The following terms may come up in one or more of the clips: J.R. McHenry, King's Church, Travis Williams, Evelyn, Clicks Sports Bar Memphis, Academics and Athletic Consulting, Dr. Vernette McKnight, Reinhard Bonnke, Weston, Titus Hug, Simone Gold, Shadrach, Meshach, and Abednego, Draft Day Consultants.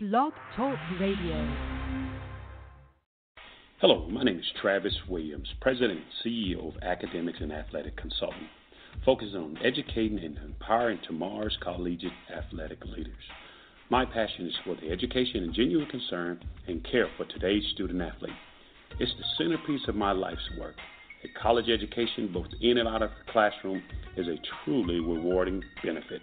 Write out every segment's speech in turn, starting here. Blog Talk Radio. Hello, my name is Travis Williams, President and CEO of Academics and Athletic Consulting, focusing on educating and empowering tomorrow's collegiate athletic leaders. My passion is for the education and genuine concern and care for today's student athlete. It's the centerpiece of my life's work. A college education, both in and out of the classroom, is a truly rewarding benefit.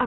A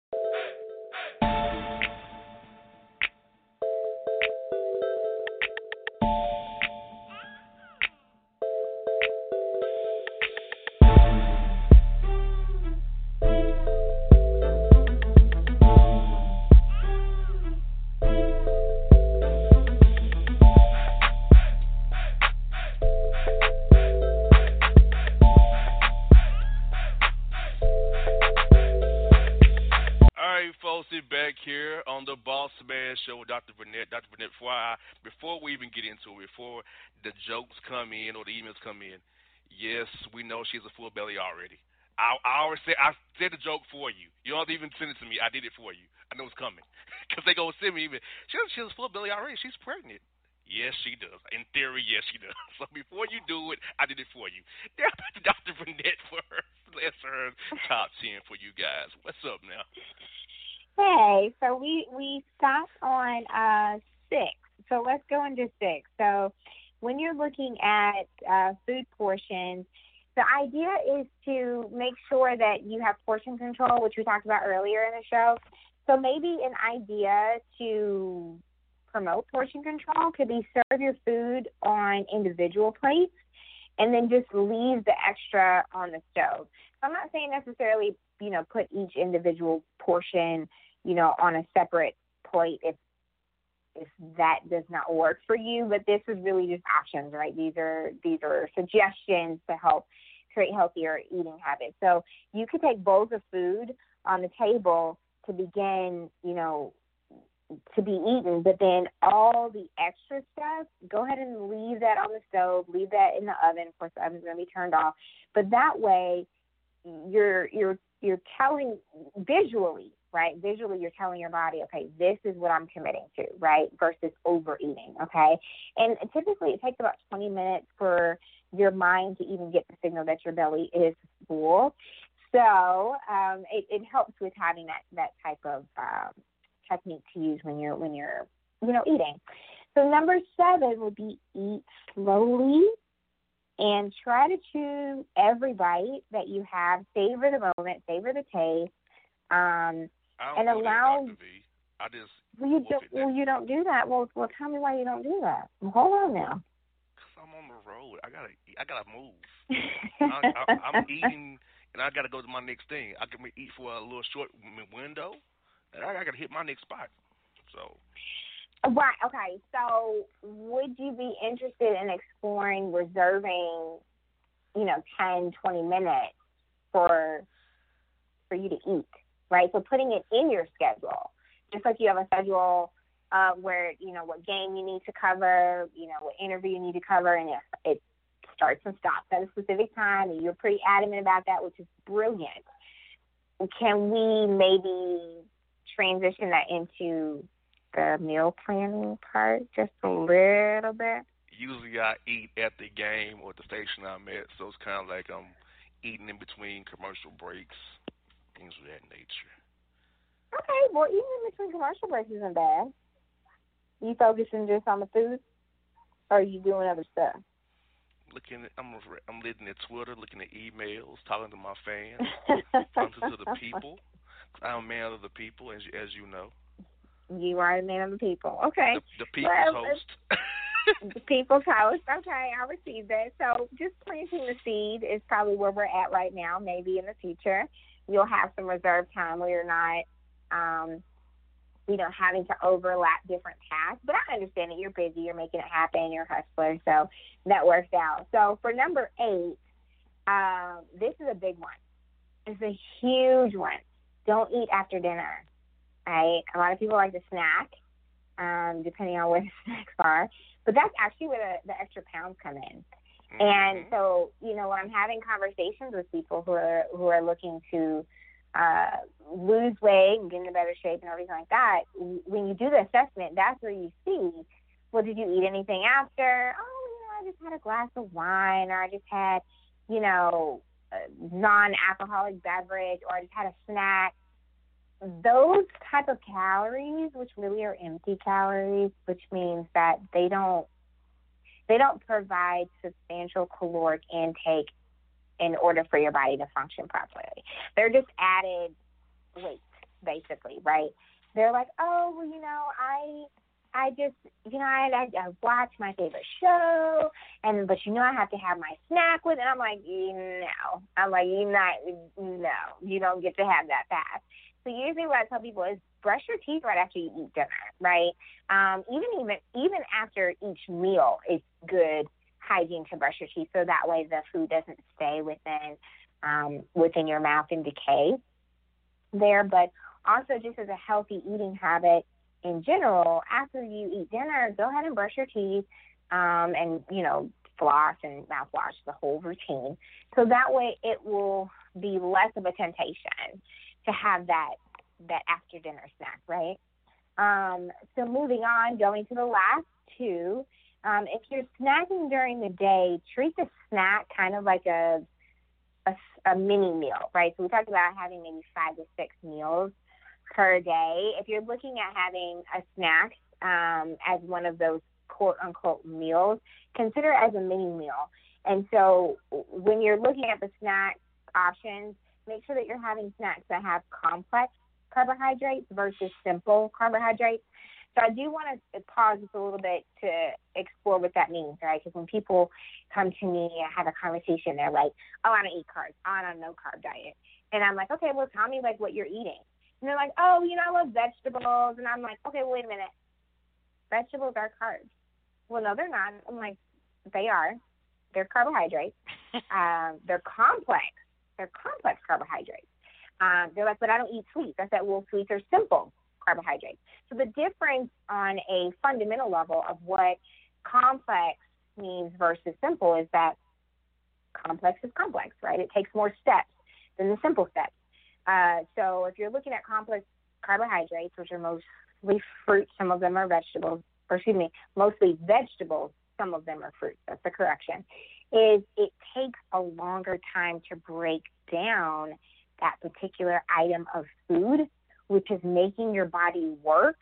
Show with Dr. Vernette. Dr. Vernette, before we even get into it, before the jokes come in or the emails come in, yes, we know she's a full belly already. I already said the joke for you. You don't have to even send it to me. I did it for you. I know it's coming because they gonna send me even. She's a full belly already. She's pregnant. Yes, she does. In theory, yes, she does. So before you do it, I did it for you. Down to Dr. Vernette for her. That's her top 10 for you guys. What's up now? Okay, so we stopped on 6, so let's go into 6. So when you're looking at food portions, the idea is to make sure that you have portion control, which we talked about earlier in the show. So maybe an idea to promote portion control could be serve your food on individual plates and then just leave the extra on the stove. So I'm not saying necessarily, put each individual portion, on a separate plate if that does not work for you. But this is really just options, right? These are suggestions to help create healthier eating habits. So you could take bowls of food on the table to begin, to be eaten, but then all the extra stuff, go ahead and leave that on the stove, leave that in the oven. Of course, the oven's going to be turned off. But that way, you're telling visually, right? Visually, you're telling your body, okay, this is what I'm committing to, right? Versus overeating, okay? And typically, it takes about 20 minutes for your mind to even get the signal that your belly is full. So it helps with having that type of technique to use when you're eating. So number 7 would be eat slowly and try to chew every bite that you have. Savor the moment, savor the taste, and allow. I just you don't do that. Well, tell me why you don't do that. Well, hold on now. Because I'm on the road. I gotta move. I'm eating, and I gotta go to my next thing. I can eat for a little short window, and I gotta hit my next spot. So. Right. Okay. So, would you be interested in exploring reserving, 10, 20 minutes for you to eat? Right. So, putting it in your schedule. Just like you have a schedule where, what game you need to cover, what interview you need to cover, and it starts and stops at a specific time, and you're pretty adamant about that, which is brilliant. Can we maybe transition that into the meal planning part just a little bit? Usually I eat at the game or the station I'm at, so it's kind of like I'm eating in between commercial breaks, things of that nature. Okay, well, even in between commercial breaks isn't bad. You focusing just on the food, or are you doing other stuff? I'm looking at Twitter, looking at emails, talking to my fans, talking to the people. I'm a man of the people, as you know. You are a man of the people. Okay. The people's host. The people's host. Okay, I received that. So just planting the seed is probably where we're at right now. Maybe in the future, you'll have some reserved time where you're not having to overlap different tasks. But I understand that you're busy, you're making it happen, you're a hustler, so that works out. So for number 8, this is a big one. It's a huge one. Don't eat after dinner, right? A lot of people like to snack, depending on where the snacks are. But that's actually where the extra pounds come in. Mm-hmm. And so, when I'm having conversations with people who are looking to lose weight and get into better shape and everything like that, when you do the assessment, that's where you see, well, did you eat anything after? Oh, I just had a glass of wine, or I just had, a non-alcoholic beverage, or I just had a snack. Those type of calories, which really are empty calories, which means that they don't provide substantial caloric intake in order for your body to function properly. They're just added weight, basically, right? They're like, oh, well, I watch my favorite show, but I have to have my snack with it. And I'm like, no. I'm like, you don't get to have that fast. So usually what I tell people is brush your teeth right after you eat dinner, right? Even after each meal, it's good hygiene to brush your teeth, so that way the food doesn't stay within your mouth and decay there. But also, just as a healthy eating habit in general, after you eat dinner, go ahead and brush your teeth, and floss and mouthwash, the whole routine. So that way, it will be less of a temptation to have that after dinner snack, right? So moving on, going to the last 2. If you're snacking during the day, treat the snack kind of like a mini meal, right? So we talked about having maybe 5 to 6 meals per day. If you're looking at having a snack as one of those quote-unquote meals, consider it as a mini meal. And so when you're looking at the snack options, make sure that you're having snacks that have complex carbohydrates versus simple carbohydrates. So I do want to pause just a little bit to explore what that means, right? Because when people come to me and have a conversation, they're like, oh, I don't eat carbs. Oh, I'm on a no-carb diet. And I'm like, okay, well, tell me, like, what you're eating. And they're like, oh, I love vegetables. And I'm like, okay, wait a minute. Vegetables are carbs. Well, no, they're not. I'm like, they are. They're carbohydrates. They're complex carbohydrates. They're like, but I don't eat sweets. I said, well, sweets are simple carbohydrates. So the difference on a fundamental level of what complex means versus simple is that complex is complex, right? It takes more steps than the simple steps. So if you're looking at complex carbohydrates, which are mostly fruits, some of them are vegetables, mostly vegetables, some of them are fruits, that's the correction, is it takes a longer time to break down that particular item of food, which is making your body work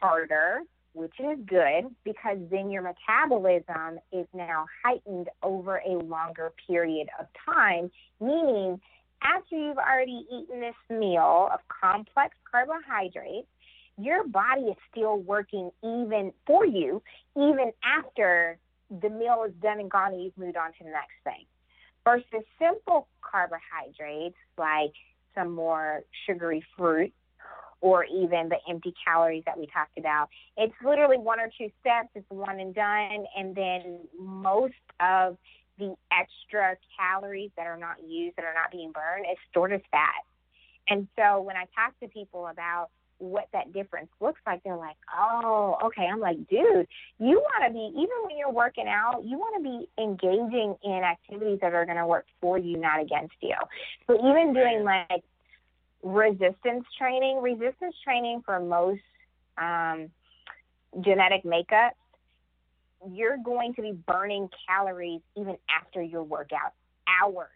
harder, which is good, because then your metabolism is now heightened over a longer period of time, meaning after you've already eaten this meal of complex carbohydrates, your body is still working even for you, even after the meal is done and gone and you've moved on to the next thing. Versus simple carbohydrates like some more sugary fruit or even the empty calories that we talked about. It's literally one or two steps. It's one and done. And then most of the extra calories that are not used, that are not being burned, is stored as fat. And so when I talk to people about what that difference looks like, they're like, oh, okay. I'm like, dude, you want to be, even when you're working out, you want to be engaging in activities that are going to work for you, not against you. So even doing like resistance training for most genetic makeups, you're going to be burning calories even after your workout, hours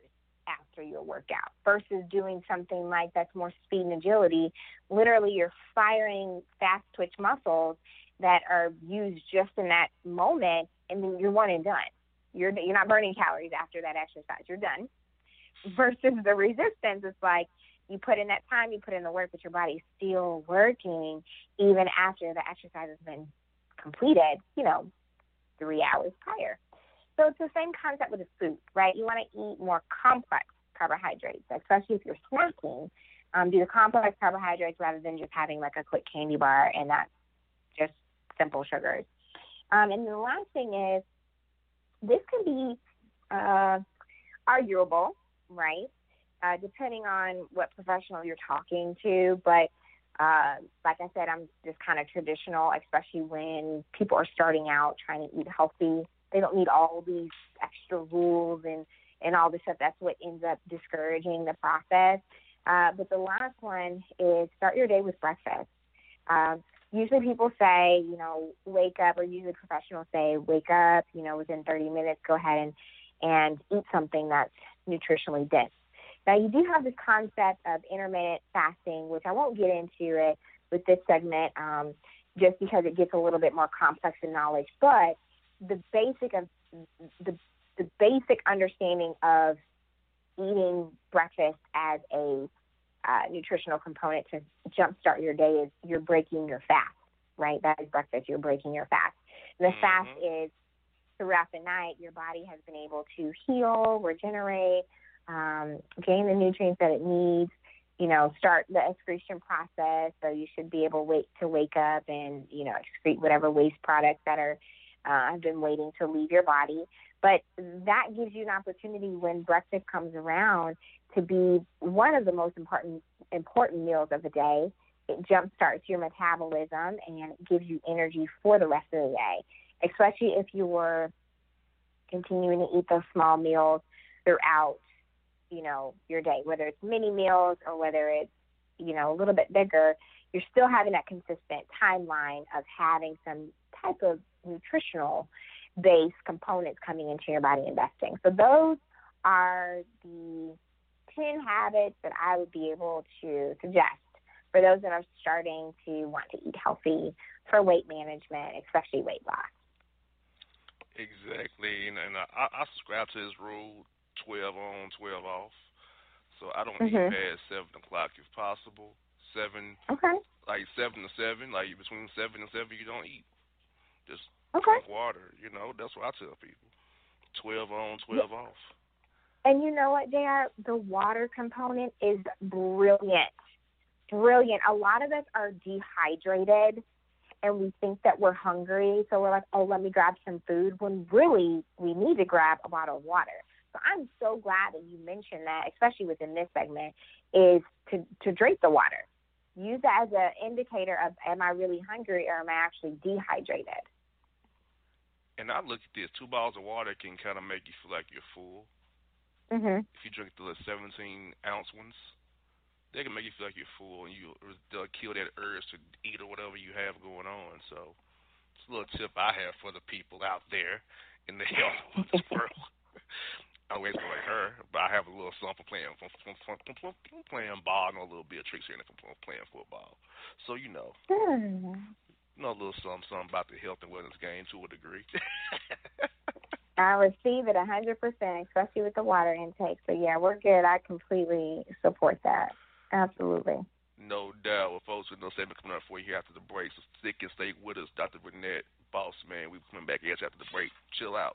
after your workout, versus doing something like that's more speed and agility. Literally, you're firing fast twitch muscles that are used just in that moment, and then you're one and done. You're not burning calories after that exercise. You're done. Versus the resistance, it's like you put in that time, you put in the work, but your body's still working even after the exercise has been completed, 3 hours prior. So it's the same concept with the food, right? You want to eat more complex carbohydrates, especially if you're snacking. Do the complex carbohydrates rather than just having like a quick candy bar and not just simple sugars. And the last thing is, this can be arguable, right? Depending on what professional you're talking to, but like I said, I'm just kind of traditional, especially when people are starting out trying to eat healthy. They don't need all these extra rules and all this stuff. That's what ends up discouraging the process. But the last one is start your day with breakfast. Usually people say, wake up, or usually professionals say, wake up, within 30 minutes, go ahead and eat something that's nutritionally dense. Now, you do have this concept of intermittent fasting, which I won't get into it with this segment just because it gets a little bit more complex in knowledge. But the basic understanding of eating breakfast as a nutritional component to jumpstart your day is you're breaking your fast, right? That is breakfast. You're breaking your fast. The fast is throughout the night, your body has been able to heal, regenerate, gain the nutrients that it needs, start the excretion process. So you should be able to wake up and, excrete whatever waste products that are have been waiting to leave your body. But that gives you an opportunity when breakfast comes around to be one of the most important meals of the day. It jumpstarts your metabolism and it gives you energy for the rest of the day, especially if you were continuing to eat those small meals throughout your day, whether it's mini meals or whether it's, a little bit bigger. You're still having that consistent timeline of having some type of nutritional based components coming into your body investing. So those are the 10 habits that I would be able to suggest for those that are starting to want to eat healthy for weight management, especially weight loss. Exactly. And I subscribe to this rule, 12 on, 12 off. So I don't eat past 7 o'clock if possible. 7, okay. Like 7 to 7, like between 7 and 7 you don't eat. Just drink water, that's what I tell people. 12 on, 12 off. And you know what, J.R., the water component is brilliant. Brilliant. A lot of us are dehydrated and we think that we're hungry. So we're like, oh, let me grab some food, when really we need to grab a bottle of water. So I'm so glad that you mentioned that, especially within this segment, is to drink the water. Use that as an indicator of, am I really hungry or am I actually dehydrated? And I look at this, 2 bottles of water can kind of make you feel like you're full. If you drink the 17-ounce ones, they can make you feel like you're full, and they'll kill that urge to eat or whatever you have going on. So it's a little tip I have for the people out there in the health world. I always go like her, but I have a little song from playing ball and a little bit of tricks here and from playing football. So, a little something about the health and wellness game to a degree. I receive it 100%, especially with the water intake. So, yeah, we're good. I completely support that. Absolutely. No doubt. Well, folks, with no segment coming up for you here after the break. So stick and stay with us. Dr. Vernette, boss man. We'll be coming back at you after the break. Chill out.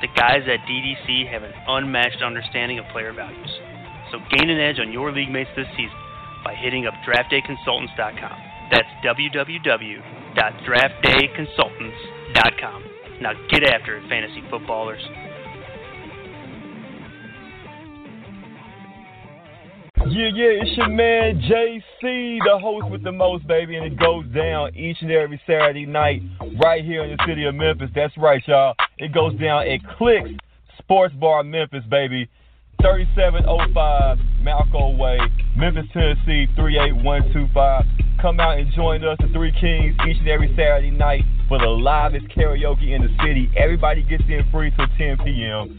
the guys at DDC have an unmatched understanding of player values. So gain an edge on your league mates this season by hitting up draftdayconsultants.com. That's www.draftdayconsultants.com. Now get after it, fantasy footballers. Yeah, it's your man JC, the host with the most, baby, and it goes down each and every Saturday night right here in the city of Memphis. That's right, y'all. It goes down at Clicks Sports Bar Memphis, baby. 3705 Malco Way, Memphis, Tennessee, 38125. Come out and join us, the Three Kings, each and every Saturday night for the livest karaoke in the city. Everybody gets in free till 10 p.m.